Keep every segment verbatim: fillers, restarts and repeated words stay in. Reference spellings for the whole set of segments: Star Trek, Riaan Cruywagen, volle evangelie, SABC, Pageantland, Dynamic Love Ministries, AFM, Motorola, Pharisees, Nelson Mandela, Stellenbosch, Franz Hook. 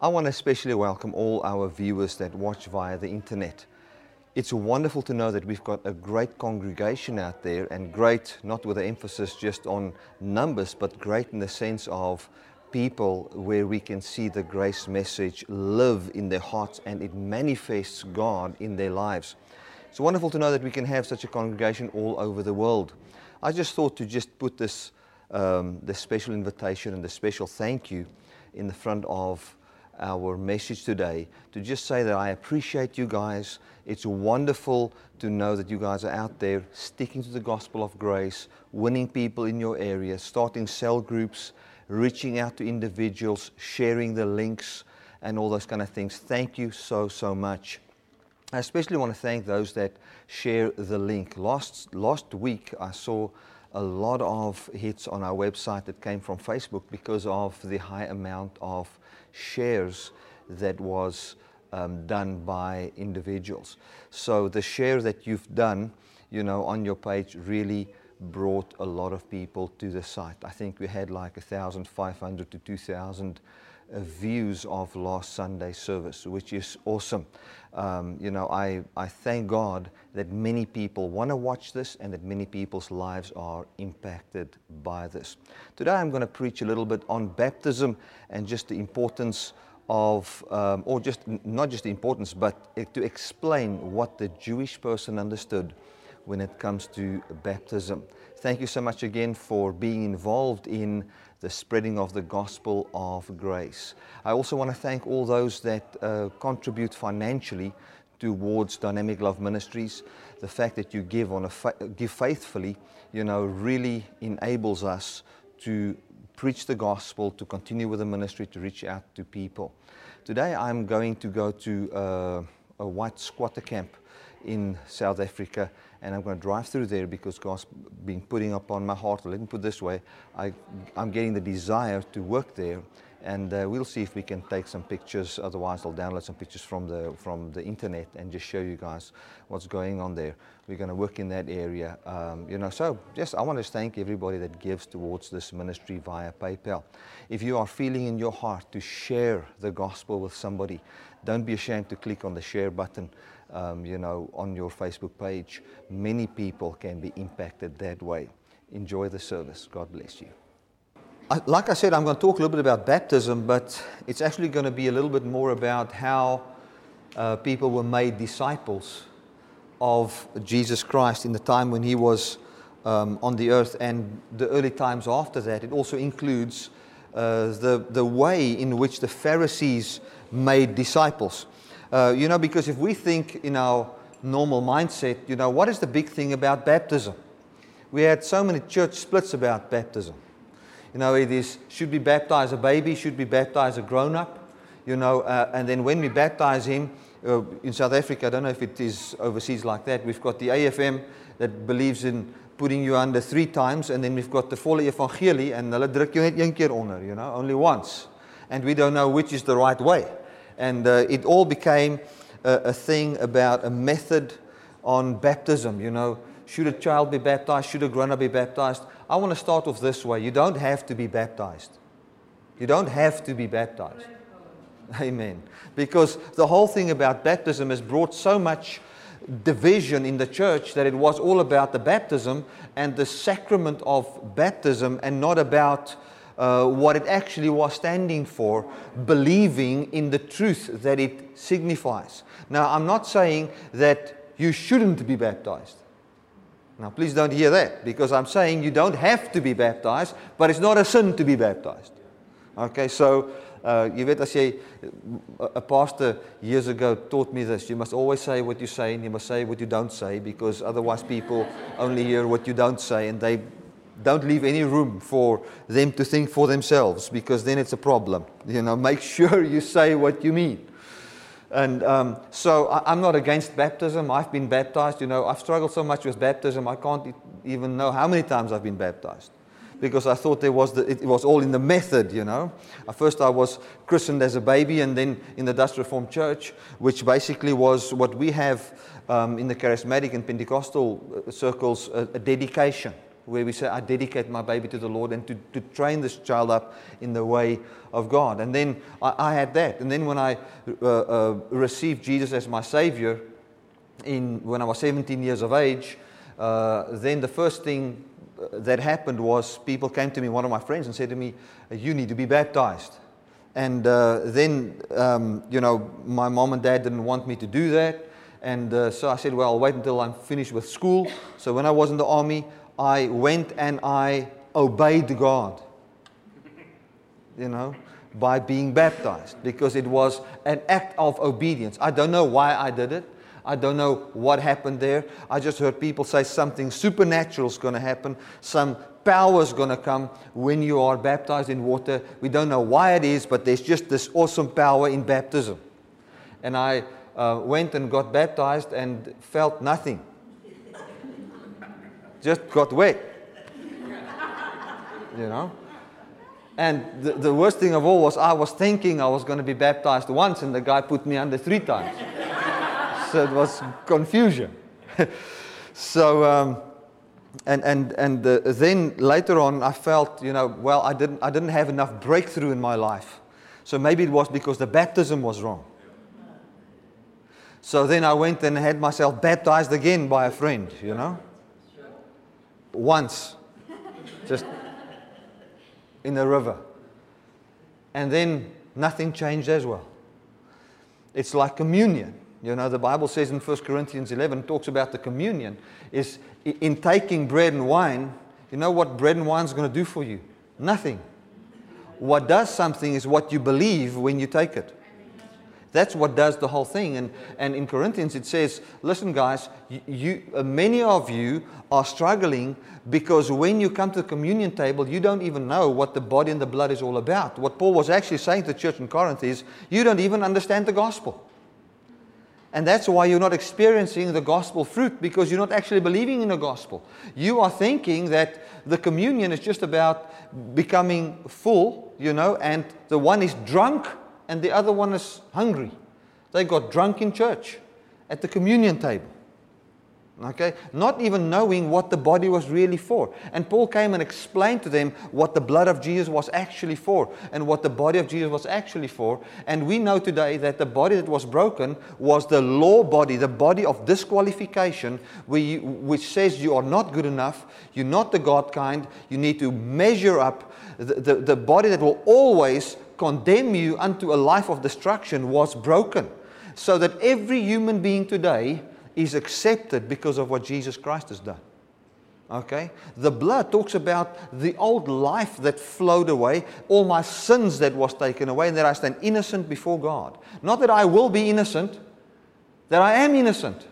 I want to especially welcome all our viewers that watch via the internet. It's wonderful to know that we've got a great congregation out there, and great not with an emphasis just on numbers, but great in the sense of people where we can see the grace message live in their hearts and it manifests God in their lives. It's wonderful to know that we can have such a congregation all over the world. I just thought to just put this, um, this special invitation and the special thank you in the front of our message today, to just say that I appreciate you guys. It's wonderful to know that you guys are out there sticking to the gospel of grace, winning people in your area, starting cell groups, reaching out to individuals, sharing the links and all those kind of things. Thank you so, so much. I especially want to thank those that share the link. Last, last week I saw a lot of hits on our website that came from Facebook because of the high amount of shares that was um, done by individuals. So the share that you've done, you know, on your page really brought a lot of people to the site. I think we had like one thousand five hundred to two thousand uh, views of last Sunday's service, which is awesome. Um, you know, I, I thank God that many people want to watch this and that many people's lives are impacted by this. Today I'm going to preach a little bit on baptism and just the importance of, um, or just not just the importance, but to explain what the Jewish person understood when it comes to baptism. Thank you so much again for being involved in the spreading of the gospel of grace. I also want to thank all those that uh, contribute financially towards Dynamic Love Ministries. The fact that you give on a fa give faithfully, you know, really enables us to preach the gospel, to continue with the ministry, to reach out to people. Today I'm going to go to uh, a white squatter camp in South Africa, and I'm going to drive through there because God's been putting upon my heart, let me put it this way, I, I'm getting the desire to work there, and uh, we'll see if we can take some pictures. Otherwise I'll download some pictures from the, from the internet and just show you guys what's going on there. We're going to work in that area, um, you know, so just I want to thank everybody that gives towards this ministry via PayPal. If you are feeling in your heart to share the gospel with somebody, don't be ashamed to click on the share button. Um, you know, on your Facebook page. Many people can be impacted that way. Enjoy the service. God bless you. I, like I said, I'm going to talk a little bit about baptism, but it's actually going to be a little bit more about how uh, people were made disciples of Jesus Christ in the time when he was um, on the earth and the early times after that. It also includes uh, the, the way in which the Pharisees made disciples. Uh, you know, because if we think in our normal mindset, you know, what is the big thing about baptism? We had so many church splits about baptism. You know, it is, should we baptize a baby, should we baptize a grown-up? You know, uh, and then when we baptize him, uh, in South Africa, I don't know if it is overseas like that, we've got the A F M that believes in putting you under three times, and then we've got the volle evangelie, and hulle druk jou net een keer onder, you know, only once. And we don't know which is the right way. And uh, it all became a, a thing about a method on baptism, you know. Should a child be baptized? Should a grown-up be baptized? I want to start off this way. You don't have to be baptized. You don't have to be baptized. Amen. Because the whole thing about baptism has brought so much division in the church that it was all about the baptism and the sacrament of baptism and not about Uh, what it actually was standing for, believing in the truth that it signifies. Now, I'm not saying that you shouldn't be baptized. Now, please don't hear that, because I'm saying you don't have to be baptized, but it's not a sin to be baptized. Okay, so, uh, you weet, as jy, a pastor years ago taught me this, you must always say what you say, and you must say what you don't say, because otherwise people only hear what you don't say, and they don't leave any room for them to think for themselves, because then it's a problem. You know, make sure you say what you mean. And um, so I, I'm not against baptism. I've been baptized. You know, I've struggled so much with baptism. I can't even know how many times I've been baptized, because I thought there was the, it was all in the method, you know. At first I was christened as a baby, and then in the Dutch Reformed Church, which basically was what we have um, in the charismatic and Pentecostal circles, a, a dedication. where we say, I dedicate my baby to the Lord and to, to train this child up in the way of God. And then I, I had that. And then when I uh, uh, received Jesus as my Savior, in, when I was seventeen years of age, uh, then the first thing that happened was people came to me, one of my friends, and said to me, you need to be baptized. And uh, then, um, you know, my mom and dad didn't want me to do that. And uh, so I said, well, I'll wait until I'm finished with school. So when I was in the army, I went and I obeyed God, you know, by being baptized, because it was an act of obedience. I don't know why I did it. I don't know what happened there. I just heard people say something supernatural is going to happen. Some power is going to come when you are baptized in water. We don't know why it is, but there's just this awesome power in baptism. And I uh, went and got baptized and felt nothing. Just got wet, you know. And the, the worst thing of all was I was thinking I was going to be baptized once, and the guy put me under three times. So it was confusion. So, um, and and and the, then later on, I felt, you know, well, I didn't I didn't have enough breakthrough in my life, so maybe it was because the baptism was wrong. So then I went and had myself baptized again by a friend, you know. Once, just in the river, and then nothing changed as well. It's like communion. You know, the Bible says in First Corinthians eleven, talks about the communion, is in taking bread and wine, you know what bread and wine is going to do for you? Nothing. What does something is what you believe when you take it. That's what does the whole thing. And, and in Corinthians it says, listen guys, you, you, uh, many of you are struggling because when you come to the communion table, you don't even know what the body and the blood is all about. What Paul was actually saying to the church in Corinth is, you don't even understand the gospel. And that's why you're not experiencing the gospel fruit, because you're not actually believing in the gospel. You are thinking that the communion is just about becoming full, you know, and the one is drunk and the other one is hungry. They got drunk in church at the communion table. Okay? Not even knowing what the body was really for. And Paul came and explained to them what the blood of Jesus was actually for and what the body of Jesus was actually for. And we know today that the body that was broken was the law body, the body of disqualification, which says you are not good enough, you're not the God kind, you need to measure up. The, the, the body that will always condemn you unto a life of destruction was broken, so that every human being today is accepted because of what Jesus Christ has done. Okay? The blood talks about the old life that flowed away, all my sins that was taken away, and that I stand innocent before God. Not that I will be innocent, that I am innocent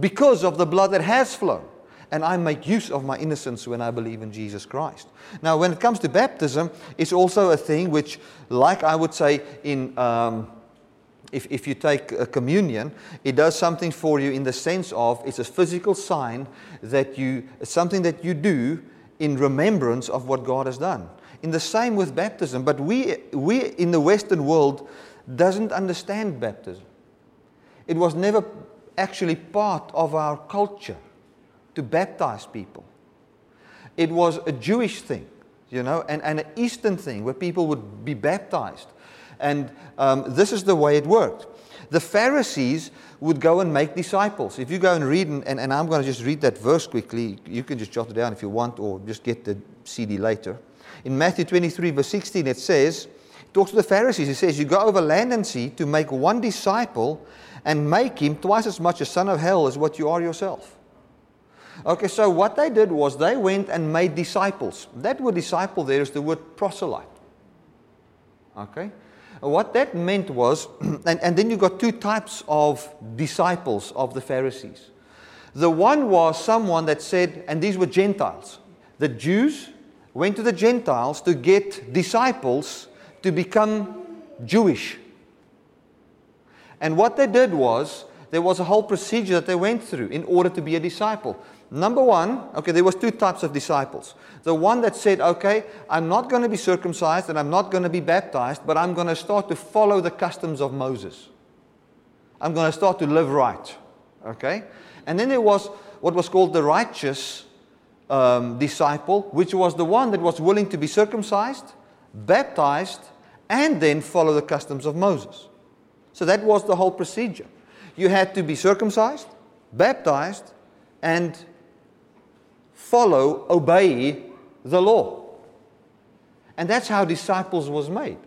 because of the blood that has flowed. And I make use of my innocence when I believe in Jesus Christ. Now, when it comes to baptism, it's also a thing which, like I would say in... Um, If, if you take a communion, it does something for you in the sense of it's a physical sign that you, something that you do in remembrance of what God has done. In the same with baptism, but we, we in the Western world doesn't understand baptism. It was never actually part of our culture to baptize people. It was a Jewish thing, you know, and, and an Eastern thing where people would be baptized. And um, this is the way it worked. The Pharisees would go and make disciples. If you go and read, and, and, and I'm going to just read that verse quickly. You can just jot it down if you want, or just get the C D later. In Matthew twenty-three, verse sixteen, it says, it talks to the Pharisees. It says, you go over land and sea to make one disciple and make him twice as much a son of hell as what you are yourself. Okay, so what they did was they went and made disciples. That word disciple there is the word proselyte. Okay? What that meant was, and, and then you got two types of disciples of the Pharisees. The one was someone that said, and these were Gentiles. The Jews went to the Gentiles to get disciples to become Jewish. And what they did was, there was a whole procedure that they went through in order to be a disciple. Number one, okay, there was two types of disciples. The one that said, okay, I'm not going to be circumcised and I'm not going to be baptized, but I'm going to start to follow the customs of Moses. I'm going to start to live right, okay? And then there was what was called the righteous um, disciple, which was the one that was willing to be circumcised, baptized, and then follow the customs of Moses. So that was the whole procedure. You had to be circumcised, baptized, and follow, obey the law. And that's how disciples was made.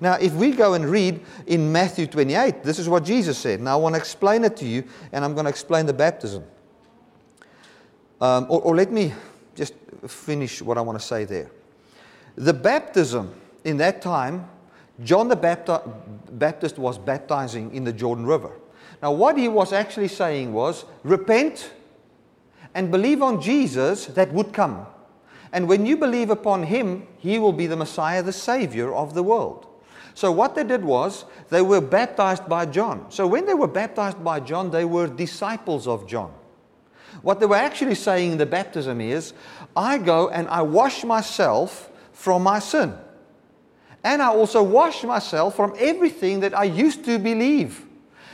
Now, if we go and read in Matthew twenty-eight, this is what Jesus said. Now, I want to explain it to you, and I'm going to explain the baptism. Um, or, or let me just finish what I want to say there. The baptism in that time, John the Baptist was baptizing in the Jordan River. Now, what he was actually saying was, repent and believe on Jesus that would come. And when you believe upon Him, He will be the Messiah, the Savior of the world. So what they did was, they were baptized by John. So when they were baptized by John, they were disciples of John. What they were actually saying in the baptism is, I go and I wash myself from my sin. And I also wash myself from everything that I used to believe.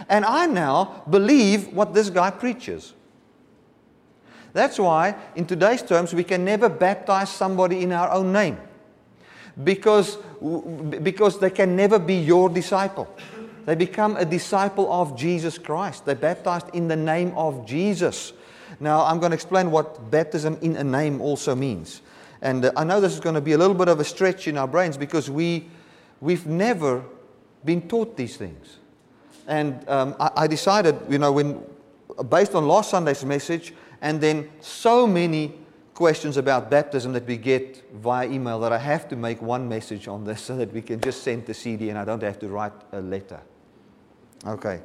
And I now believe what this guy preaches. That's why, in today's terms, we can never baptize somebody in our own name. Because, because they can never be your disciple. They become a disciple of Jesus Christ. They're baptized in the name of Jesus. Now, I'm going to explain what baptism in a name also means. And uh, I know this is going to be a little bit of a stretch in our brains because we, we've never been taught these things. And um, I, I decided, you know, when based on last Sunday's message, and then so many questions about baptism that we get via email that I have to make one message on this so that we can just send the C D and I don't have to write a letter. Okay.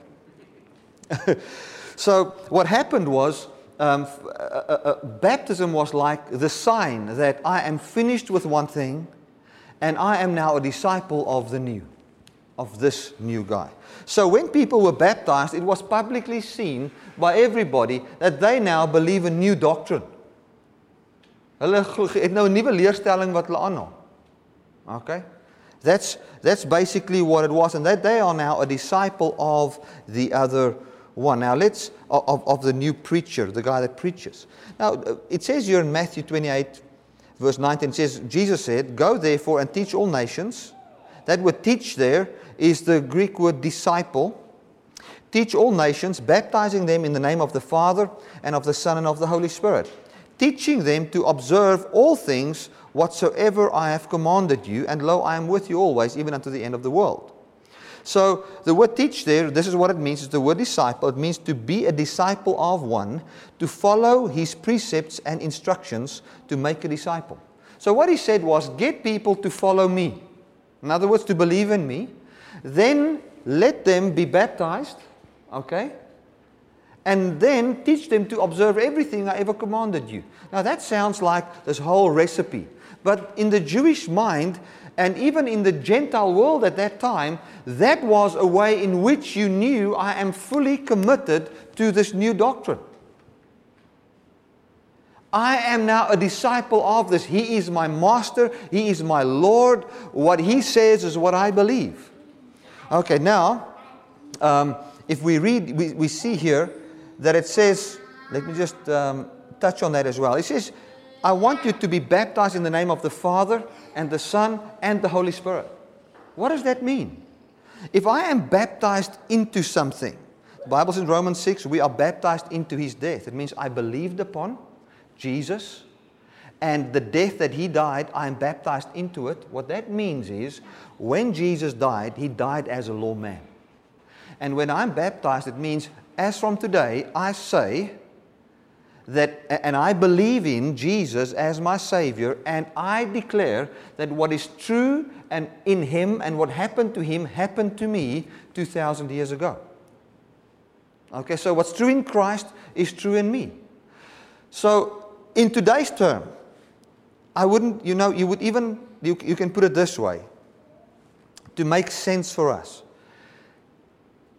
So what happened was um, uh, uh, uh, baptism was like the sign that I am finished with one thing and I am now a disciple of the new, of this new guy. So when people were baptized, it was publicly seen by everybody that they now believe a new doctrine. Hulle het nou 'n nuwe leerstelling wat hulle aanhaal. Okay? That's that's basically what it was, and that they are now a disciple of the other one. Now let's of of the new preacher, the guy that preaches. Now it says here in Matthew twenty-eight verse nineteen, it says Jesus said, "Go therefore and teach all nations." That word teach there is the Greek word disciple. Teach all nations, baptizing them in the name of the Father and of the Son and of the Holy Spirit, teaching them to observe all things whatsoever I have commanded you, and lo, I am with you always, even unto the end of the world. So the word teach there, this is what it means, it's the word disciple. It means to be a disciple of one, to follow his precepts and instructions, to make a disciple. So what he said was, get people to follow me. In other words, to believe in me, then let them be baptized, okay, and then teach them to observe everything I ever commanded you. Now that sounds like this whole recipe, but in the Jewish mind, and even in the Gentile world at that time, that was a way in which you knew I am fully committed to this new doctrine. I am now a disciple of this. He is my master. He is my Lord. What he says is what I believe. Okay, now, um, if we read, we, we see here that it says, let me just um, touch on that as well. It says, I want you to be baptized in the name of the Father and the Son and the Holy Spirit. What does that mean? If I am baptized into something, the Bible says in Romans six, we are baptized into his death. It means I believed upon Jesus, and the death that he died, I am baptized into it. What that means is, when Jesus died, he died as a lawman. And when I'm baptized, it means, as from today, I say that, and I believe in Jesus as my Savior, and I declare that what is true and in him, and what happened to him, happened to me two thousand years ago. Okay, so what's true in Christ is true in me. So, in today's term, I wouldn't, you know, you would even, you, you can put it this way, to make sense for us.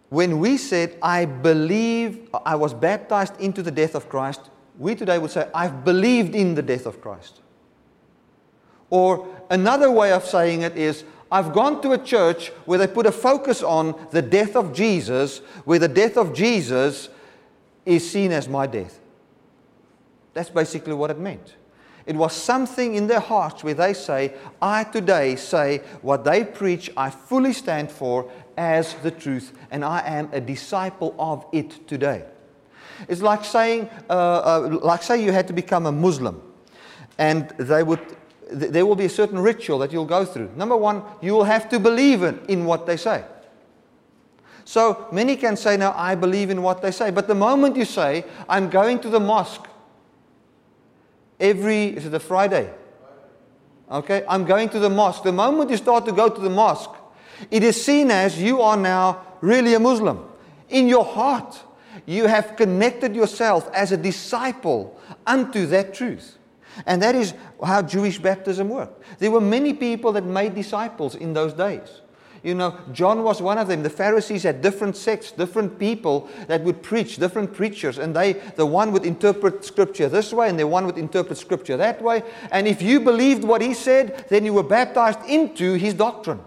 When we said, I believe, I was baptized into the death of Christ, we today would say, I've believed in the death of Christ. Or another way of saying it is, I've gone to a church where they put a focus on the death of Jesus, where the death of Jesus is seen as my death. That's basically what it meant. It was something in their hearts where they say, I today say what they preach, I fully stand for as the truth, and I am a disciple of it today. It's like saying, uh, uh, like say you had to become a Muslim, and they would, th there will be a certain ritual that you'll go through. Number one, you will have to believe in, in what they say. So many can say, no, I believe in what they say. But the moment you say, I'm going to the mosque every, is it a Friday? Okay, I'm going to the mosque. The moment you start to go to the mosque, it is seen as you are now really a Muslim. In your heart, you have connected yourself as a disciple unto that truth. And that is how Jewish baptism worked. There were many people that made disciples in those days. You know, John was one of them. The Pharisees had different sects, different people that would preach, different preachers. And they, the one would interpret Scripture this way, and the one would interpret Scripture that way. And if you believed what he said, then you were baptized into his doctrine.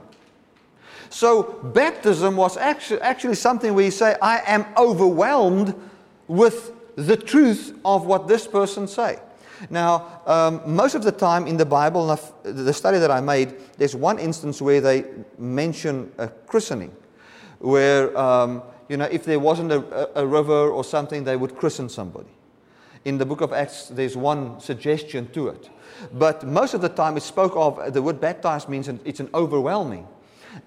So baptism was actually, actually something where you say, I am overwhelmed with the truth of what this person say. Now, um, most of the time in the Bible, the study that I made, there's one instance where they mention a christening, where, um, you know, if there wasn't a, a river or something, they would christen somebody. In the book of Acts, there's one suggestion to it. But most of the time it spoke of, the word baptized means it's an overwhelming.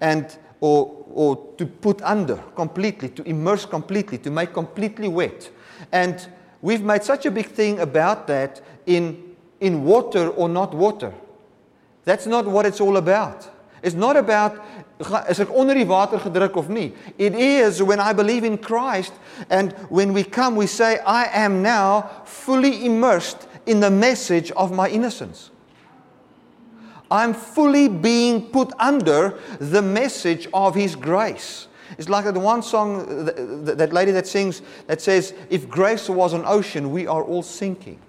And or, or to put under completely, to immerse completely, to make completely wet. And we've made such a big thing about that in, in water or not water. That's not what it's all about. It's not about, is ek onder die water gedruk of nie? It is when I believe in Christ, and when we come, we say, I am now fully immersed in the message of my innocence. I'm fully being put under the message of His grace. It's like that one song, that lady that sings, that says, if grace was an ocean, we are all sinking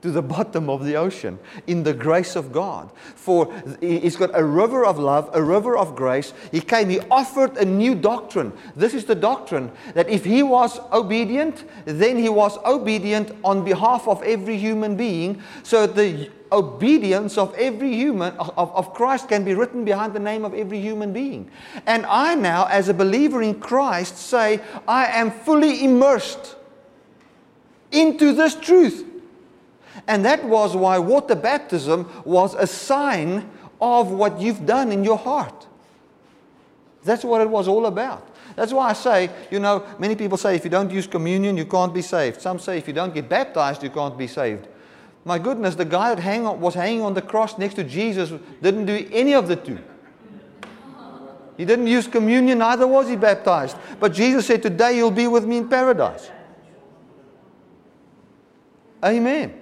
to the bottom of the ocean in the grace of God. For He's got a river of love, a river of grace. He came, He offered a new doctrine. This is the doctrine that if He was obedient, then He was obedient on behalf of every human being. So the obedience of every human, of, of Christ, can be written behind the name of every human being. And I now, as a believer in Christ, say, I am fully immersed into this truth. And that was why water baptism was a sign of what you've done in your heart. That's what it was all about. That's why I say, you know, many people say, if you don't use communion, you can't be saved. Some say, if you don't get baptized, you can't be saved. My goodness, the guy that hang on, was hanging on the cross next to Jesus didn't do any of the two. He didn't use communion, neither was he baptized. But Jesus said, today you'll be with me in paradise. Amen.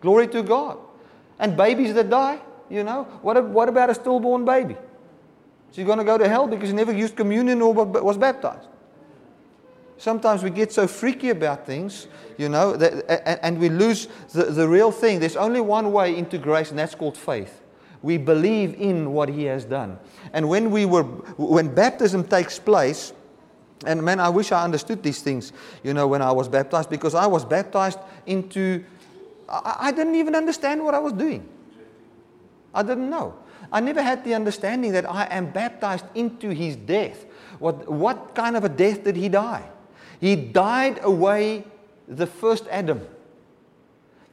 Glory to God. And babies that die, you know, what, what about a stillborn baby? She's going to go to hell because she never used communion or was baptized. Sometimes we get so freaky about things, you know, that, and we lose the, the real thing. There's only one way into grace, and that's called faith. We believe in what He has done. And when we were, when baptism takes place, and man, I wish I understood these things, you know, when I was baptized, because I was baptized into, I, I didn't even understand what I was doing. I didn't know. I never had the understanding that I am baptized into His death. What, what kind of a death did He die? He died away the first Adam.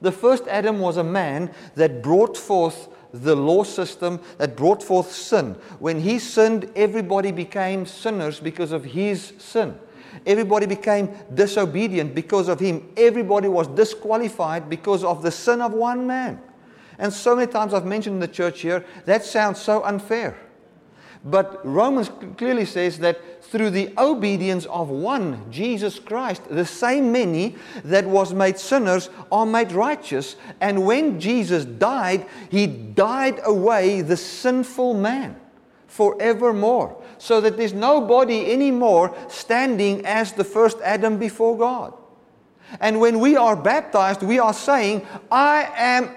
The first Adam was a man that brought forth the law system, that brought forth sin. When he sinned, everybody became sinners because of his sin. Everybody became disobedient because of him. Everybody was disqualified because of the sin of one man. And so many times I've mentioned in the church here, that sounds so unfair. But Romans clearly says that through the obedience of one, Jesus Christ, the same many that was made sinners are made righteous. And when Jesus died, He died away the sinful man forevermore, so that there's nobody anymore standing as the first Adam before God. And when we are baptized, we are saying, I am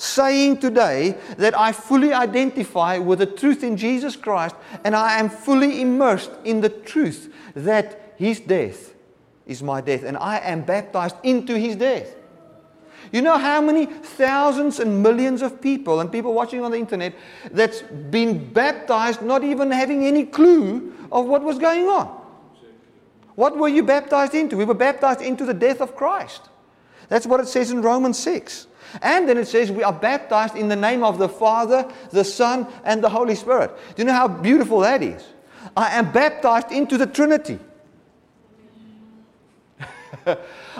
saying today that I fully identify with the truth in Jesus Christ, and I am fully immersed in the truth that His death is my death, and I am baptized into His death. You know how many thousands and millions of people and people watching on the internet that's been baptized not even having any clue of what was going on? What were you baptized into? We were baptized into the death of Christ. That's what it says in Romans six. And then it says we are baptized in the name of the Father, the Son, and the Holy Spirit. Do you know how beautiful that is? I am baptized into the Trinity.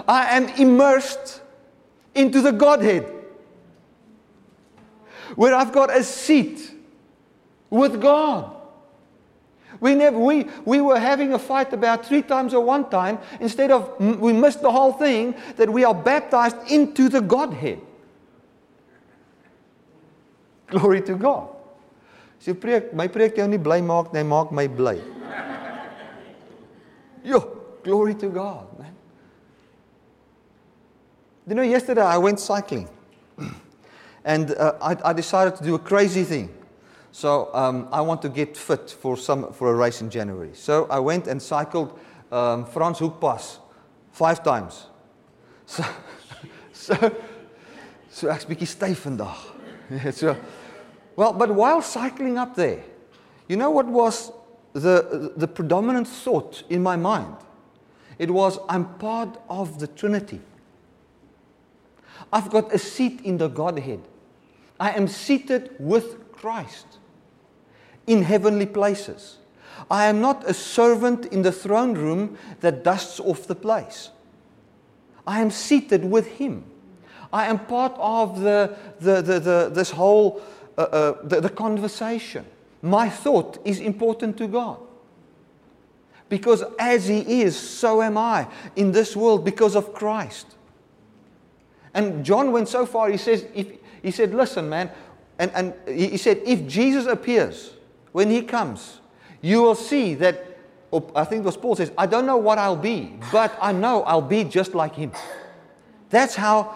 I am immersed into the Godhead, where I've got a seat with God. We, never, we, we were having a fight about three times or one time. Instead of, we missed the whole thing, that we are baptized into the Godhead. Glory to God. So my preek jou nie bly maak, nee, maak my bly. Yo, glory to God, man. You know, yesterday I went cycling. And uh, I, I decided to do a crazy thing. So um, I want to get fit for some for a race in January. So I went and cycled um, Franz Hook Pass five times. So so so ek's bietjie styf vandag. So well, but while cycling up there, you know what was the the predominant thought in my mind? It was, I'm part of the Trinity. I've got a seat in the Godhead. I am seated with Christ in heavenly places. I am not a servant in the throne room that dusts off the place. I am seated with Him. I am part of the, the, the, the, this whole uh, uh, the, the conversation. My thought is important to God. Because as He is, so am I in this world because of Christ. And John went so far, he says, if, he said, listen, man, And, and he said, if Jesus appears, when He comes, you will see that, or I think it was Paul says, I don't know what I'll be, but I know I'll be just like Him. That's how,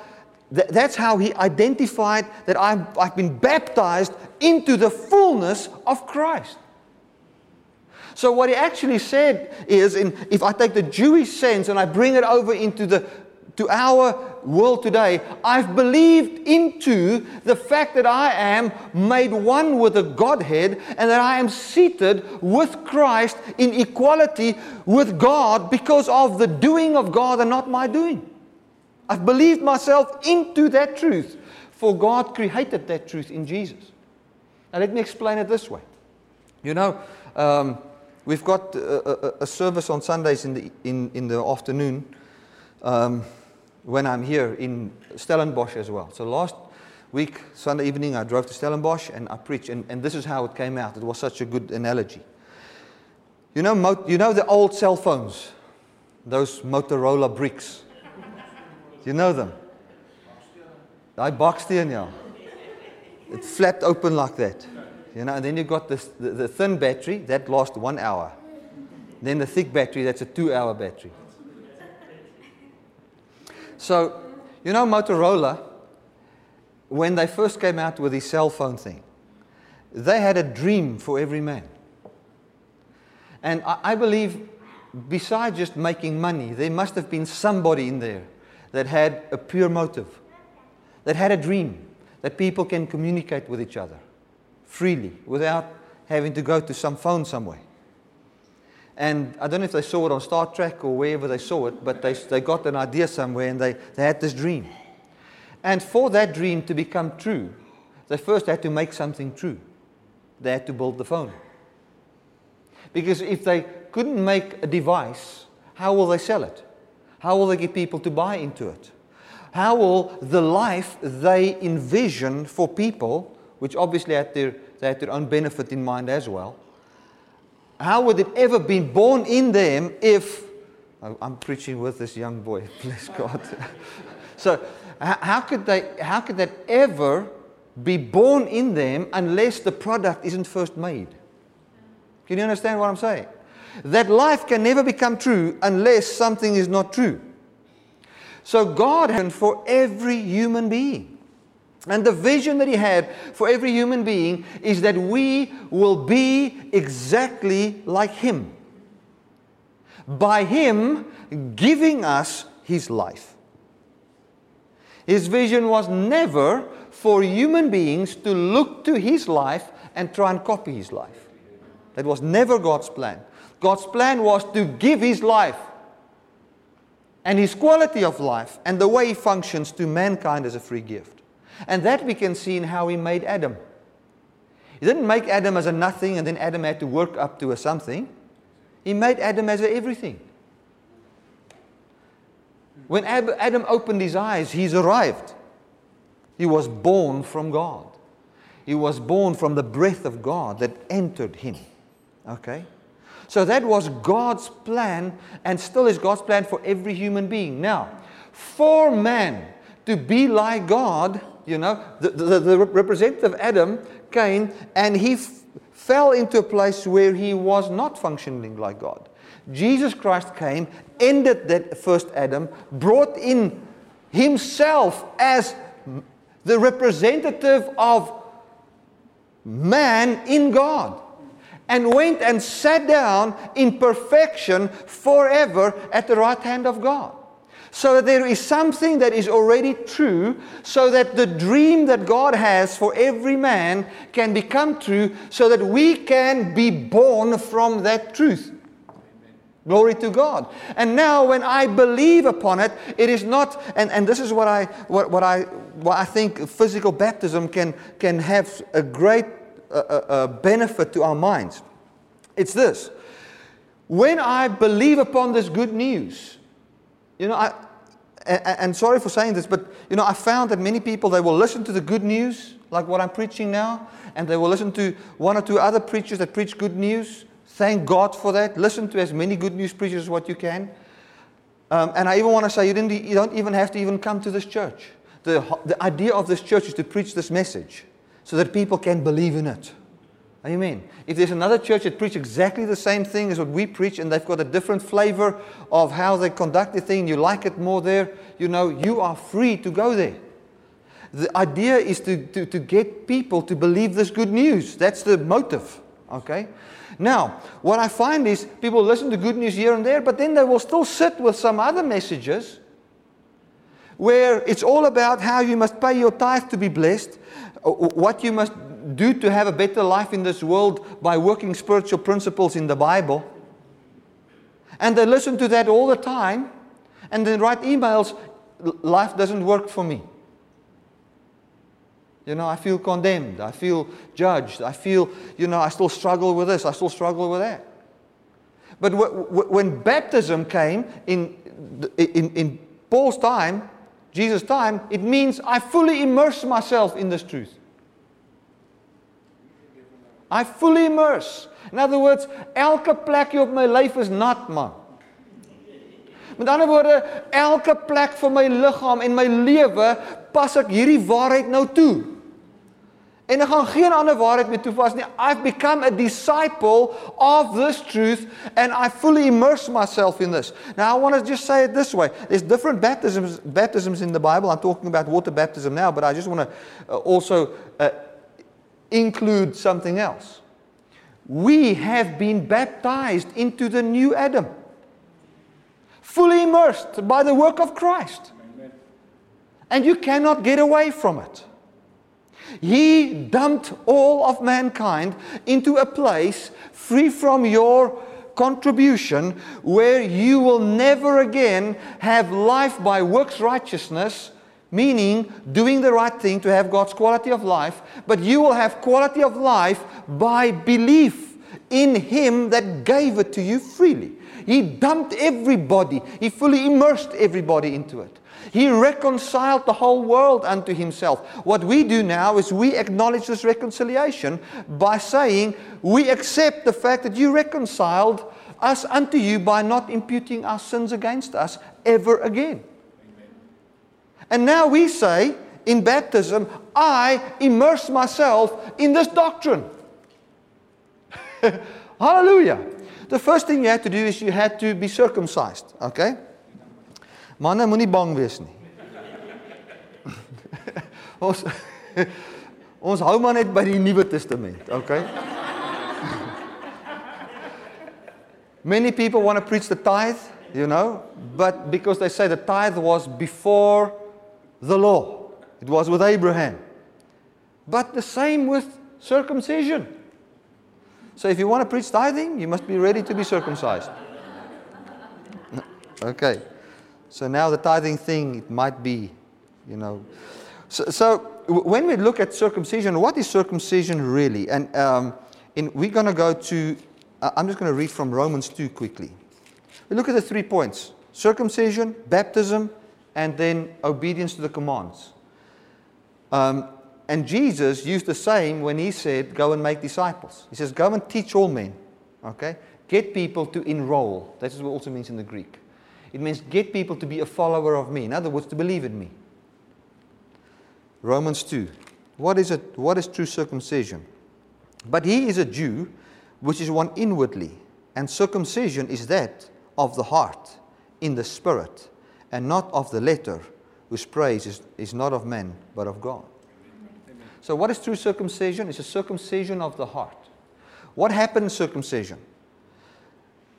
th that's how he identified that I'm, I've been baptized into the fullness of Christ. So what he actually said is, in, if I take the Jewish sense and I bring it over into the to our world today, I've believed into the fact that I am made one with the Godhead and that I am seated with Christ in equality with God because of the doing of God and not my doing. I've believed myself into that truth, for God created that truth in Jesus. Now let me explain it this way. You know, um, we've got a, a, a service on Sundays in the, in, in the afternoon um, when I'm here in Stellenbosch as well. So last week, Sunday evening, I drove to Stellenbosch and I preached, and, and this is how it came out. It was such a good analogy. You know, mo you know the old cell phones, those Motorola bricks? You know them? I boxed in, yeah. It flapped open like that. You know, and then you got this, the, the thin battery, that lasts one hour. Then the thick battery, that's a two-hour battery. So, you know, Motorola, when they first came out with the cell phone thing, they had a dream for every man. And I, I believe, besides just making money, there must have been somebody in there that had a pure motive, that had a dream that people can communicate with each other freely without having to go to some phone somewhere. And I don't know if they saw it on Star Trek or wherever they saw it, but they, they got an idea somewhere and they, they had this dream. And for that dream to become true, they first had to make something true. They had to build the phone. Because if they couldn't make a device, how will they sell it? How will they get people to buy into it? How will the life they envision for people, which obviously had their, they had their own benefit in mind as well, how would it ever be born in them if, I'm preaching with this young boy, bless God. So how could they, how could that ever be born in them unless the product isn't first made? Can you understand what I'm saying? That life can never become true unless something is not true. So God had for every human being. And the vision that He had for every human being is that we will be exactly like Him, by Him giving us His life. His vision was never for human beings to look to his life and try and copy his life. That was never God's plan. God's plan was to give his life and his quality of life and the way he functions to mankind as a free gift. And that we can see in how he made Adam. He didn't make Adam as a nothing and then Adam had to work up to a something. He made Adam as a everything. When Adam opened his eyes, he's arrived. He was born from God. He was born from the breath of God that entered him. Okay? So that was God's plan and still is God's plan for every human being. Now, for man to be like God, you know, the, the, the representative Adam came and he f- fell into a place where he was not functioning like God. Jesus Christ came, ended that first Adam, brought in himself as the representative of man in God, and went and sat down in perfection forever at the right hand of God. So that there is something that is already true, so that the dream that God has for every man can become true, so that we can be born from that truth. Glory to God. And now when I believe upon it, it is not, and, and this is what I what, what I what I think physical baptism can, can have a great uh, uh, benefit to our minds. It's this. When I believe upon this good news, you know, I and, and sorry for saying this, but you know, I found that many people, they will listen to the good news, like what I'm preaching now, and they will listen to one or two other preachers that preach good news. Thank God for that. Listen to as many good news preachers as what you can. Um, and I even want to say, you, didn't, you don't even have to even come to this church. The, the idea of this church is to preach this message so that people can believe in it. Amen. If there's another church that preaches exactly the same thing as what we preach and they've got a different flavor of how they conduct the thing, you like it more there, you know, you are free to go there. The idea is to, to, to get people to believe this good news. That's the motive. Okay? Now, what I find is people listen to good news here and there, but then they will still sit with some other messages where it's all about how you must pay your tithe to be blessed, what you must do to have a better life in this world by working spiritual principles in the Bible. And they listen to that all the time and then write emails, life doesn't work for me. You know, I feel condemned, I feel judged, I feel, you know, I still struggle with this, I still struggle with that. But w- w- when baptism came in, in in Paul's time, Jesus' time, it means I fully immerse myself in this truth. I fully immerse. In other words, elke plekje op my lyf is nat, man. Met ander woorde, elke plek van my liggaam en my lewe pas ek hierdie waarheid nou toe. En ek gaan geen ander waarheid meer toepas nie. I've become a disciple of this truth and I fully immerse myself in this. Now I want to just say it this way. There's different baptisms baptisms in the Bible. I'm talking about water baptism now, but I just want to also uh, include something else. We have been baptized into the new Adam. Fully immersed by the work of Christ. Amen. And you cannot get away from it. He dumped all of mankind into a place free from your contribution where you will never again have life by works righteousness, meaning doing the right thing to have God's quality of life, but you will have quality of life by belief in Him that gave it to you freely. He dumped everybody. He fully immersed everybody into it. He reconciled the whole world unto himself. What we do now is we acknowledge this reconciliation by saying, we accept the fact that you reconciled us unto you by not imputing our sins against us ever again. Amen. And now we say in baptism, I immerse myself in this doctrine. Hallelujah. The first thing you had to do is you had to be circumcised, okay? Manne moenie bang wees nie. Ons ons hou maar net by die Nuwe Testament, okay? Many people want to preach the tithe, you know, but because they say the tithe was before the law. It was with Abraham. But the same with circumcision. So if you want to preach tithing, you must be ready to be circumcised. Okay. So now the tithing thing, it might be, you know. So, so when we look at circumcision, what is circumcision really? And um, in, we're going to go to, uh, I'm just going to read from Romans two quickly. We look at the three points. Circumcision, baptism, and then obedience to the commands. Um, and Jesus used the same when he said, go and make disciples. He says, go and teach all men. Okay? Get people to enroll. That's what it also means in the Greek. It means get people to be a follower of me. In other words, to believe in me. Romans two. What is it? What is true circumcision? But he is a Jew, which is one inwardly. And circumcision is that of the heart, in the spirit, and not of the letter, whose praise is, is not of man, but of God. Amen. So what is true circumcision? It's a circumcision of the heart. What happened in circumcision?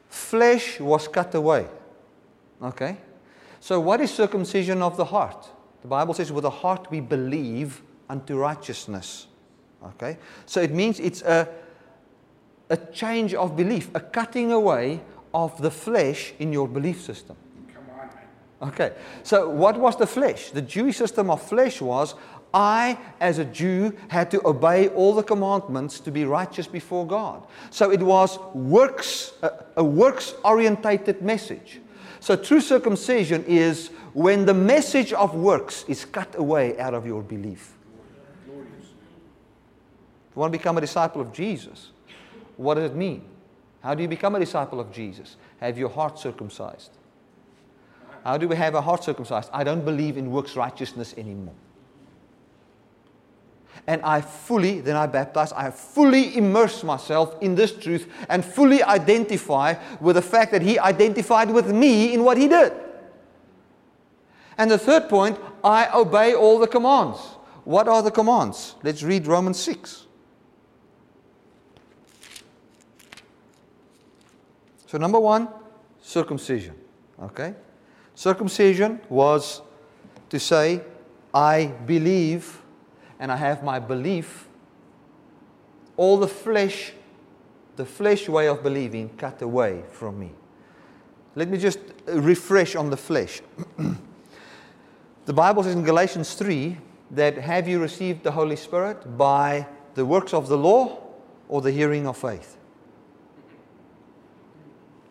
Flesh was cut away. Okay? So what is circumcision of the heart? The Bible says, with the heart we believe unto righteousness. Okay? So it means it's a, a change of belief, a cutting away of the flesh in your belief system. Come on, man. Okay. So what was the flesh? The Jewish system of flesh was, I, as a Jew, had to obey all the commandments to be righteous before God. So it was works, a, a works-orientated message. So true circumcision is when the message of works is cut away out of your belief. Glorious. If you want to become a disciple of Jesus, what does it mean? How do you become a disciple of Jesus? Have your heart circumcised. How do we have our heart circumcised? I don't believe in works righteousness anymore. And I fully, then I baptize, I fully immerse myself in this truth and fully identify with the fact that he identified with me in what he did. And the third point, I obey all the commands. What are the commands? Let's read Romans six. So number one, circumcision. Okay? Circumcision was to say, I believe and I have my belief, all the flesh, the flesh way of believing cut away from me. Let me just refresh on the flesh. The Bible says in Galatians three that have you received the Holy Spirit by the works of the law or the hearing of faith?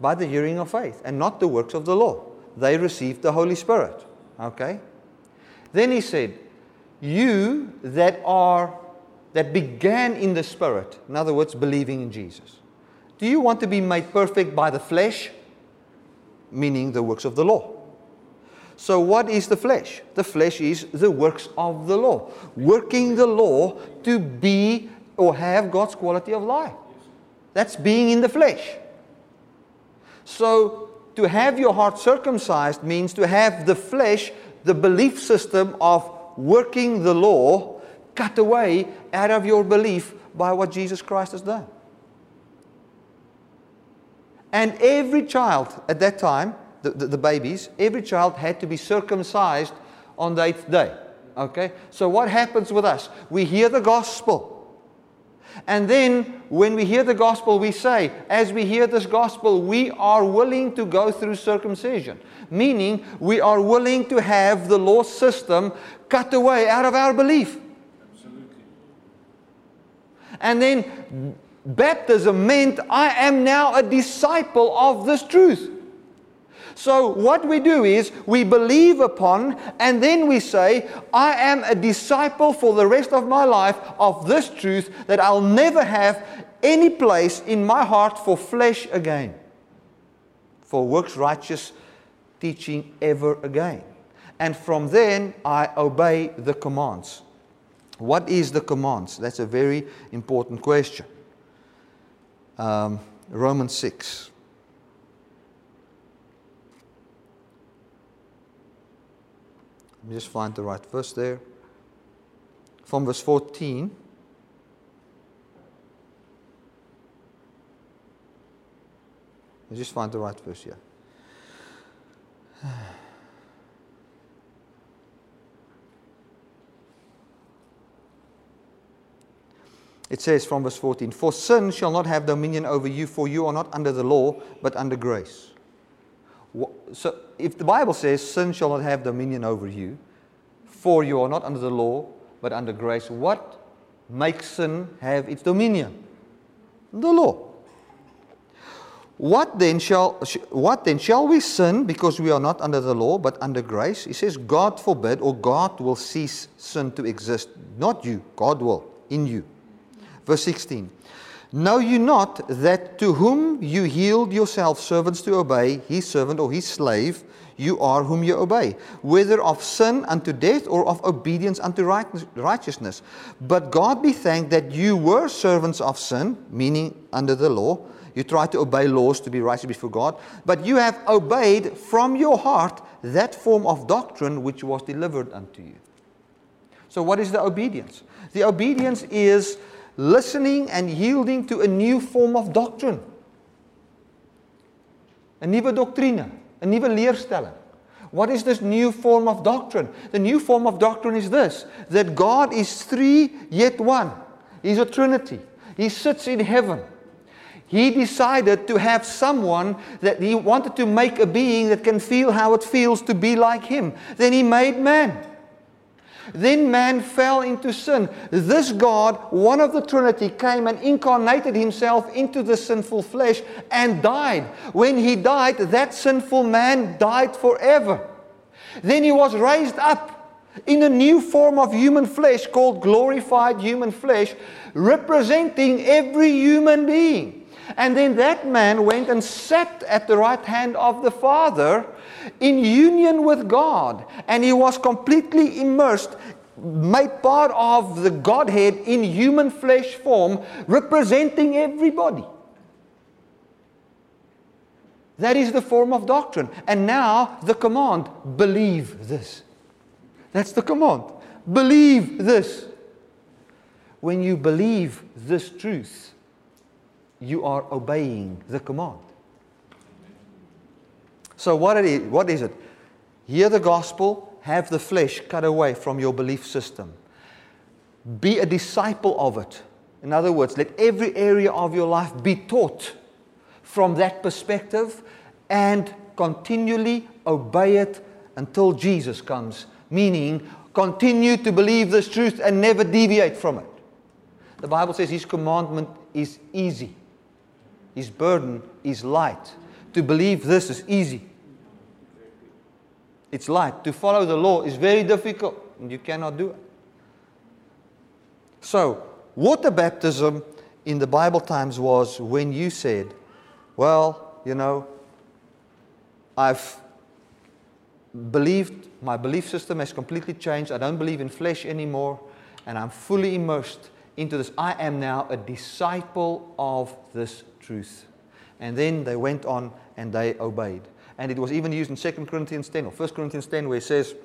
By the hearing of faith and not the works of the law. They received the Holy Spirit. Okay? Then he said, you that are, that began in the Spirit, in other words, believing in Jesus. Do you want to be made perfect by the flesh? Meaning the works of the law. So what is the flesh? The flesh is the works of the law. Working the law to be or have God's quality of life. That's being in the flesh. So to have your heart circumcised means to have the flesh, the belief system of working the law cut away out of your belief by what Jesus Christ has done. And every child at that time, the, the, the babies, every child had to be circumcised on the eighth day. Okay? So what happens with us? We hear the gospel. And then when we hear the gospel, we say, as we hear this gospel, we are willing to go through circumcision. Meaning, we are willing to have the law system cut away out of our belief. Absolutely. And then baptism meant, I am now a disciple of this truth. So what we do is, we believe upon, and then we say, I am a disciple for the rest of my life of this truth that I'll never have any place in my heart for flesh again. For works righteous teaching ever again. And from then, I obey the commands. What is the commands? That's a very important question. Um, Romans six. Let me just find the right verse there. From verse fourteen. Let me just find the right verse here. It says from verse fourteen, "For sin shall not have dominion over you, for you are not under the law, but under grace." So if the Bible says sin shall not have dominion over you, for you are not under the law, but under grace, what makes sin have its dominion? The law. What then shall, what then shall we sin because we are not under the law, but under grace? He says, God forbid, or God will cease sin to exist. Not you, God will, in you. Verse sixteen, "Know you not that to whom you yield yourself servants to obey, his servant or his slave, you are whom you obey, whether of sin unto death or of obedience unto right, righteousness. But God be thanked that you were servants of sin," meaning under the law. You try to obey laws to be righteous before God, but you have obeyed from your heart that form of doctrine which was delivered unto you. So what is the obedience? The obedience is listening and yielding to a new form of doctrine. Een nieuwe doctrine, een nieuwe leerstelling. What is this new form of doctrine? The new form of doctrine is this, that God is three yet one. He's a Trinity. He sits in heaven. He decided to have someone that he wanted to make a being that can feel how it feels to be like him. Then he made man. Then man fell into sin. This God, one of the Trinity, came and incarnated himself into the sinful flesh and died. When he died, that sinful man died forever. Then he was raised up in a new form of human flesh called glorified human flesh, representing every human being. And then that man went and sat at the right hand of the Father in union with God. And he was completely immersed, made part of the Godhead in human flesh form, representing everybody. That is the form of doctrine. And now the command, believe this. That's the command. Believe this. When you believe this truth, you are obeying the command. So what it is, what is it? Hear the gospel, have the flesh cut away from your belief system. Be a disciple of it. In other words, let every area of your life be taught from that perspective and continually obey it until Jesus comes. Meaning, continue to believe this truth and never deviate from it. The Bible says His commandment is easy. His burden is light. To believe this is easy. It's light. To follow the law is very difficult, and you cannot do it. So, water baptism in the Bible times was when you said, well, you know, I've believed, my belief system has completely changed, I don't believe in flesh anymore, and I'm fully immersed into this. I am now a disciple of this truth. And then they went on and they obeyed. And it was even used in Second Corinthians ten or First Corinthians ten, where it says,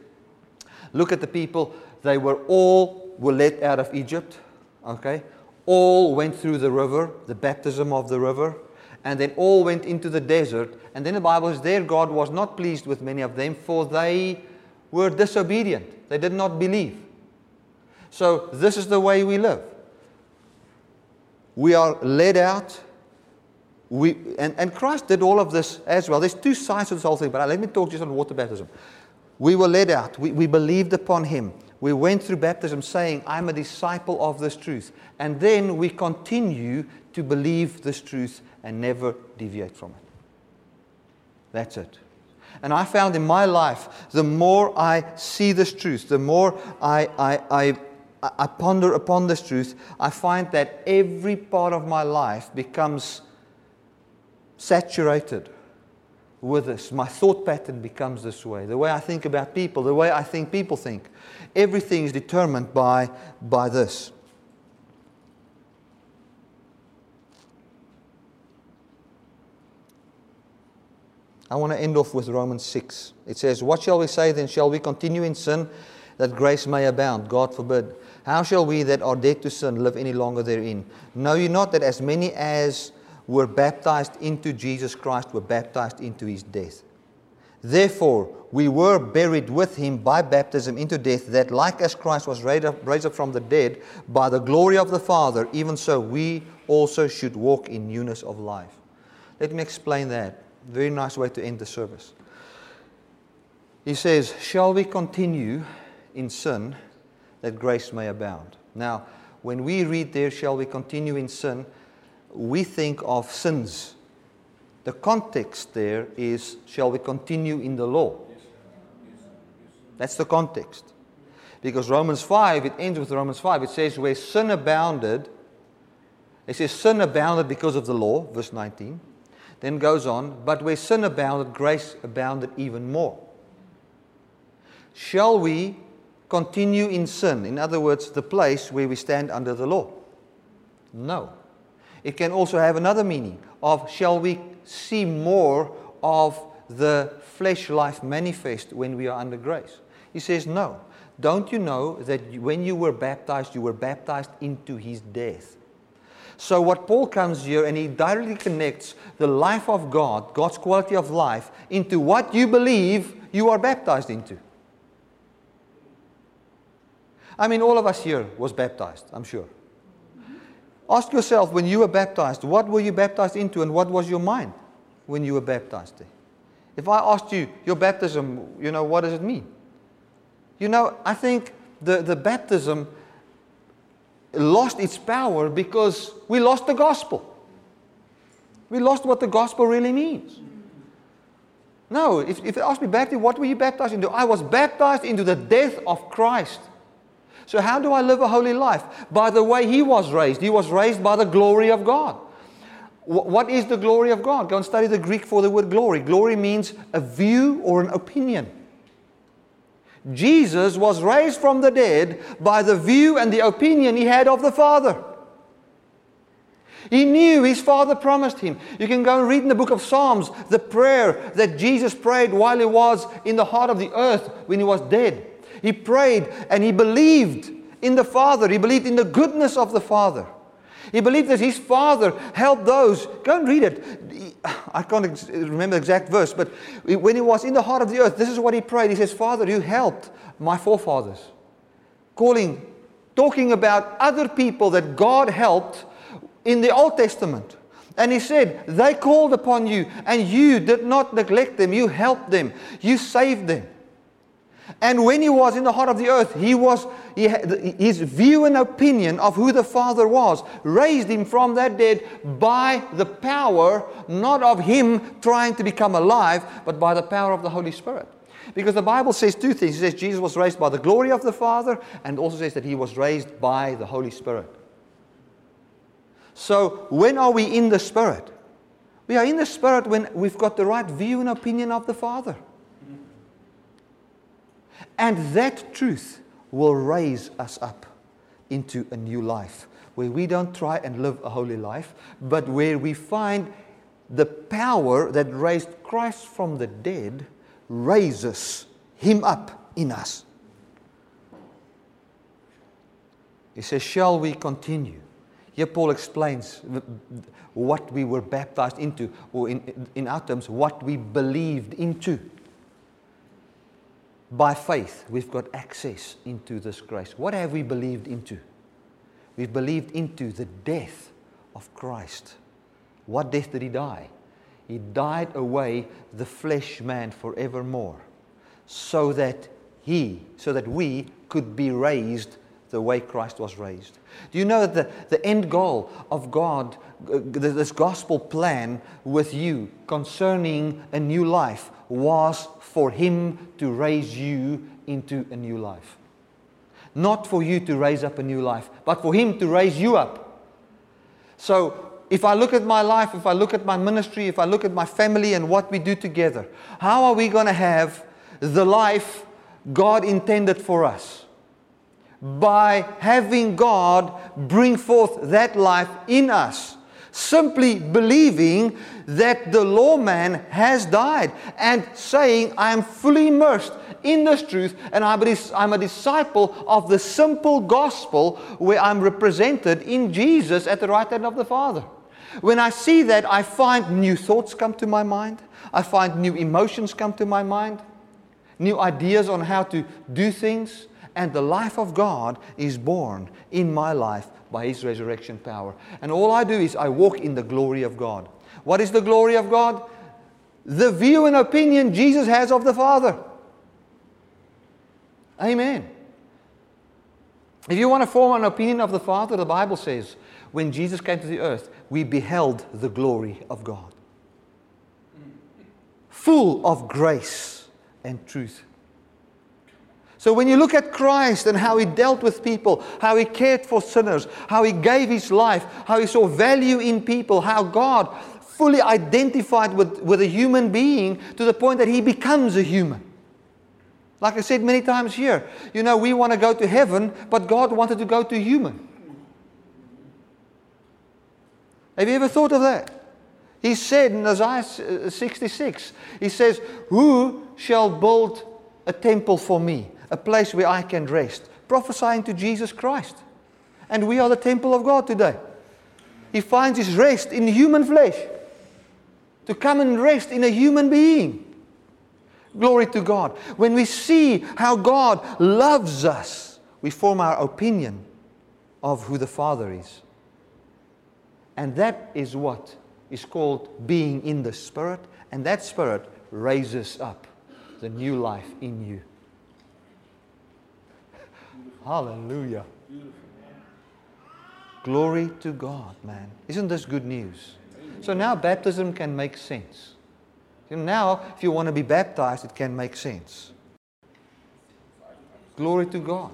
look at the people, they were all were led out of Egypt, okay? All went through the river, the baptism of the river, and then all went into the desert. And then the Bible says, their God was not pleased with many of them, for they were disobedient. They did not believe. So this is the way we live. We are led out. We, and, and Christ did all of this as well. There's two sides to this whole thing, but let me talk just on water baptism. We were led out. We, we believed upon Him. We went through baptism saying, I'm a disciple of this truth. And then we continue to believe this truth and never deviate from it. That's it. And I found in my life, the more I see this truth, the more I, I, I I ponder upon this truth, I find that every part of my life becomes saturated with this. My thought pattern becomes this way. The way I think about people, the way I think people think. Everything is determined by, by this. I want to end off with Romans six. It says, what shall we say then? Shall we continue in sin, that grace may abound? God forbid. How shall we that are dead to sin live any longer therein? Know ye not that as many as were baptized into Jesus Christ were baptized into His death? Therefore, we were buried with him by baptism into death, that like as Christ was raised up, raised up from the dead by the glory of the Father, even so we also should walk in newness of life. Let me explain that. Very nice way to end the service. He says, shall we continue in sin that grace may abound? Now, when we read there, shall we continue in sin, we think of sins. The context there is, shall we continue in the law? That's the context. Because Romans five, it ends with Romans five. It says, where sin abounded, it says sin abounded because of the law, verse nineteen. Then goes on, but where sin abounded, grace abounded even more. Shall we continue in sin? In other words, the place where we stand under the law. No. It can also have another meaning of, shall we see more of the flesh life manifest when we are under grace? He says, no. Don't you know that when you were baptized, you were baptized into his death? So what Paul comes here and he directly connects the life of God, God's quality of life, into what you believe you are baptized into. I mean, all of us here was baptized, I'm sure. Ask yourself, when you were baptized, what were you baptized into and what was your mind when you were baptized? If I asked you, your baptism, you know, what does it mean? You know, I think the, the baptism lost its power because we lost the gospel. We lost what the gospel really means. No, if, if they asked me baptism, what were you baptized into? I was baptized into the death of Christ. So how do I live a holy life? By the way he was raised. He was raised by the glory of God. What is the glory of God? Go and study the Greek for the word glory. Glory means a view or an opinion. Jesus was raised from the dead by the view and the opinion he had of the Father. He knew his Father promised him. You can go and read in the book of Psalms the prayer that Jesus prayed while he was in the heart of the earth when he was dead. He prayed and he believed in the Father. He believed in the goodness of the Father. He believed that his Father helped those. Go and read it. I can't ex- remember the exact verse, but when he was in the heart of the earth, this is what he prayed. He says, Father, you helped my forefathers. Calling, talking about other people that God helped in the Old Testament. And he said, they called upon you and you did not neglect them. You helped them. You saved them. And when he was in the heart of the earth, he was, he had, his view and opinion of who the Father was raised him from that dead by the power, not of him trying to become alive, but by the power of the Holy Spirit. Because the Bible says two things. It says Jesus was raised by the glory of the Father, and also says that he was raised by the Holy Spirit. So when are we in the Spirit? We are in the Spirit when we've got the right view and opinion of the Father. And that truth will raise us up into a new life, where we don't try and live a holy life, but where we find the power that raised Christ from the dead raises him up in us. He says, shall we continue? Here Paul explains what we were baptized into, or in, in our terms, what we believed into. By faith, we've got access into this grace. What have we believed into? We've believed into the death of Christ. What death did he die? He died away the flesh man forevermore, so that he, so that we could be raised the way Christ was raised. Do you know that the, the end goal of God, this gospel plan with you concerning a new life, was for him to raise you into a new life. Not for you to raise up a new life, but for him to raise you up. So if I look at my life, if I look at my ministry, if I look at my family and what we do together, how are we going to have the life God intended for us? By having God bring forth that life in us. Simply believing that the lawman has died and saying, I am fully immersed in this truth and I'm a disciple of the simple gospel where I'm represented in Jesus at the right hand of the Father. When I see that, I find new thoughts come to my mind. I find new emotions come to my mind, new ideas on how to do things. And the life of God is born in my life by His resurrection power. And all I do is I walk in the glory of God. What is the glory of God? The view and opinion Jesus has of the Father. Amen. If you want to form an opinion of the Father, the Bible says, when Jesus came to the earth, we beheld the glory of God, full of grace and truth. So when you look at Christ and how He dealt with people, how He cared for sinners, how He gave His life, how He saw value in people, how God fully identified with, with a human being to the point that He becomes a human. Like I said many times here, you know, we want to go to heaven, but God wanted to go to human. Have you ever thought of that? He said in Isaiah sixty-six, He says, "Who shall build a temple for me, a place where I can rest?" Prophesying to Jesus Christ. And we are the temple of God today. He finds His rest in human flesh, to come and rest in a human being. Glory to God. When we see how God loves us, we form our opinion of who the Father is. And that is what is called being in the Spirit. And that Spirit raises up the new life in you. Hallelujah. Glory to God, man. Isn't this good news? So now baptism can make sense. Now, if you want to be baptized, it can make sense. Glory to God.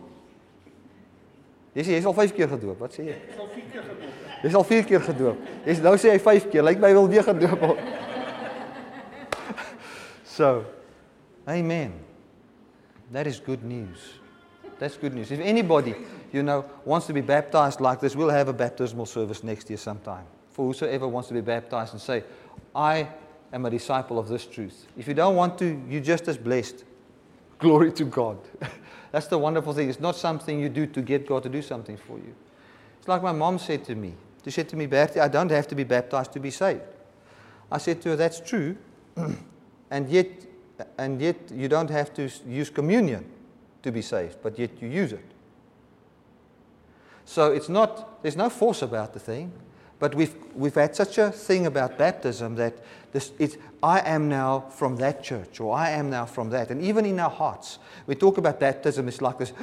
Jy sê, jy is al vijf keer gedoop. Wat sê jy? Jy is al vier keer gedoop. Jy is al vier keer gedoop. Jy sê, nou sê jy vijf keer. Lyk my wil weer gedoop. So, amen. That is good news. That's good news. If anybody, you know, wants to be baptized like this, we'll have a baptismal service next year sometime. For whosoever wants to be baptized and say, I... I'm a disciple of this truth. If you don't want to, you're just as blessed. Glory to God. That's the wonderful thing. It's not something you do to get God to do something for you. It's like my mom said to me. She said to me, Bertie, I don't have to be baptized to be saved. I said to her, that's true. and yet and yet you don't have to use communion to be saved, but yet you use it. So it's not, there's no force about the thing. But we've, we've had such a thing about baptism that this, it's, I am now from that church, or I am now from that. And even in our hearts, we talk about baptism, it's like this,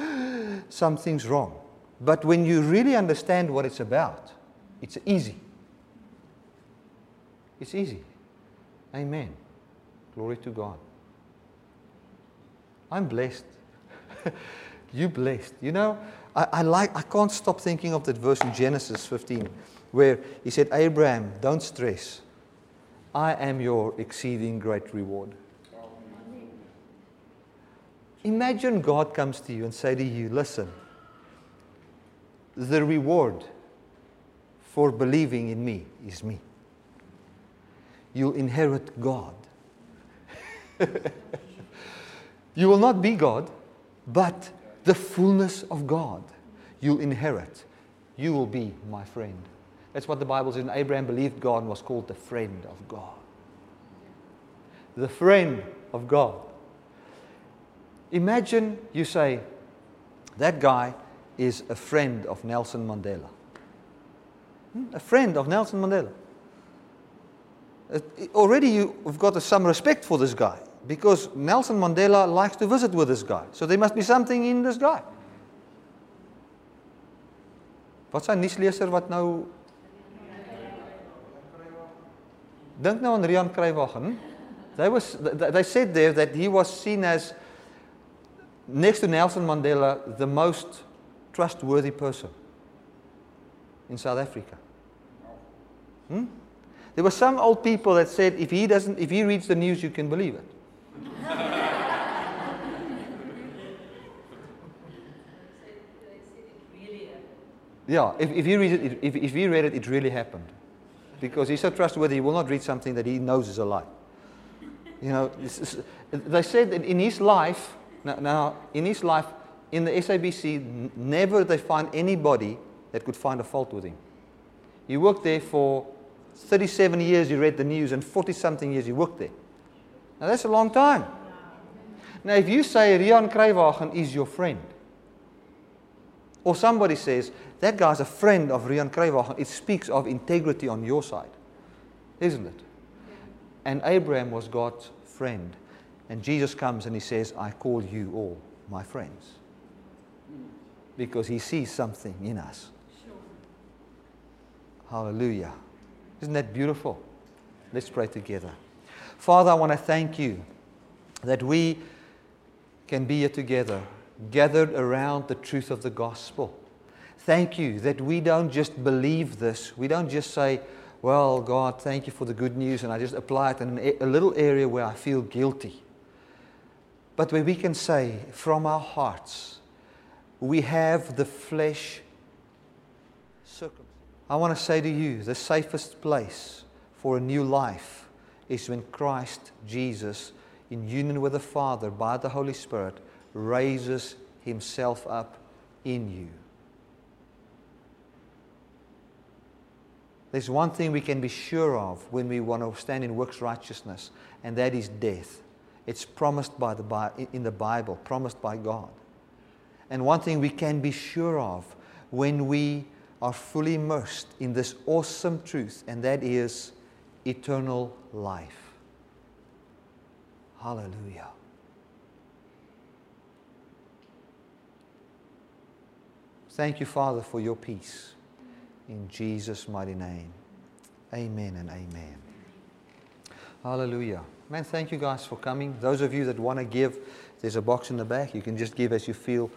something's wrong. But when you really understand what it's about, it's easy. It's easy. Amen. Glory to God. I'm blessed. You're blessed. You know, I, I like, I can't stop thinking of that verse in Genesis fifteen. Where he said, Abraham, don't stress. I am your exceeding great reward. Imagine God comes to you and say to you, listen, the reward for believing in me is me. You'll inherit God. You will not be God, but the fullness of God you'll inherit. You will be my friend. That's what the Bible says. And Abraham believed God and was called the friend of God. The friend of God. Imagine you say, that guy is a friend of Nelson Mandela. A friend of Nelson Mandela. Already you've got some respect for this guy. Because Nelson Mandela likes to visit with this guy. So there must be something in this guy. Wat sy nuusleser wat nou... Dink nou aan Riaan Cruywagen. They, was, they said there that he was seen as, next to Nelson Mandela, the most trustworthy person in South Africa. Hmm? There were some old people that said, if he doesn't, if he reads the news, you can believe it. Yeah, if, if, he reads it, if, if he read it, it really happened. Because he's so trustworthy, he will not read something that he knows is a lie. You know, it's, it's, they said that in his life, now, now in his life, in the S A B C, n- never they find anybody that could find a fault with him. He worked there for thirty-seven years you read the news and forty-something years you worked there. Now that's a long time. Now if you say Riaan Cruywagen is your friend, or somebody says, that guy's a friend of Riaan Cruywagen, it speaks of integrity on your side, isn't it? And Abraham was God's friend. And Jesus comes and he says, I call you all my friends. Because he sees something in us. Sure. Hallelujah. Isn't that beautiful? Let's pray together. Father, I want to thank you that we can be here together, gathered around the truth of the gospel. Thank you that we don't just believe this. We don't just say, well, God, thank you for the good news, and I just apply it in a little area where I feel guilty. But where we can say from our hearts, we have the flesh circumcised. I want to say to you, the safest place for a new life is when Christ Jesus, in union with the Father, by the Holy Spirit, raises himself up in you. There's one thing we can be sure of when we want to stand in works righteousness, and that is death. It's promised by the Bi- in the Bible, promised by God. And one thing we can be sure of when we are fully immersed in this awesome truth, and that is eternal life. Hallelujah. Thank you, Father, for your peace. In Jesus' mighty name. Amen and amen. Hallelujah. Man, thank you guys for coming. Those of you that want to give, there's a box in the back. You can just give as you feel.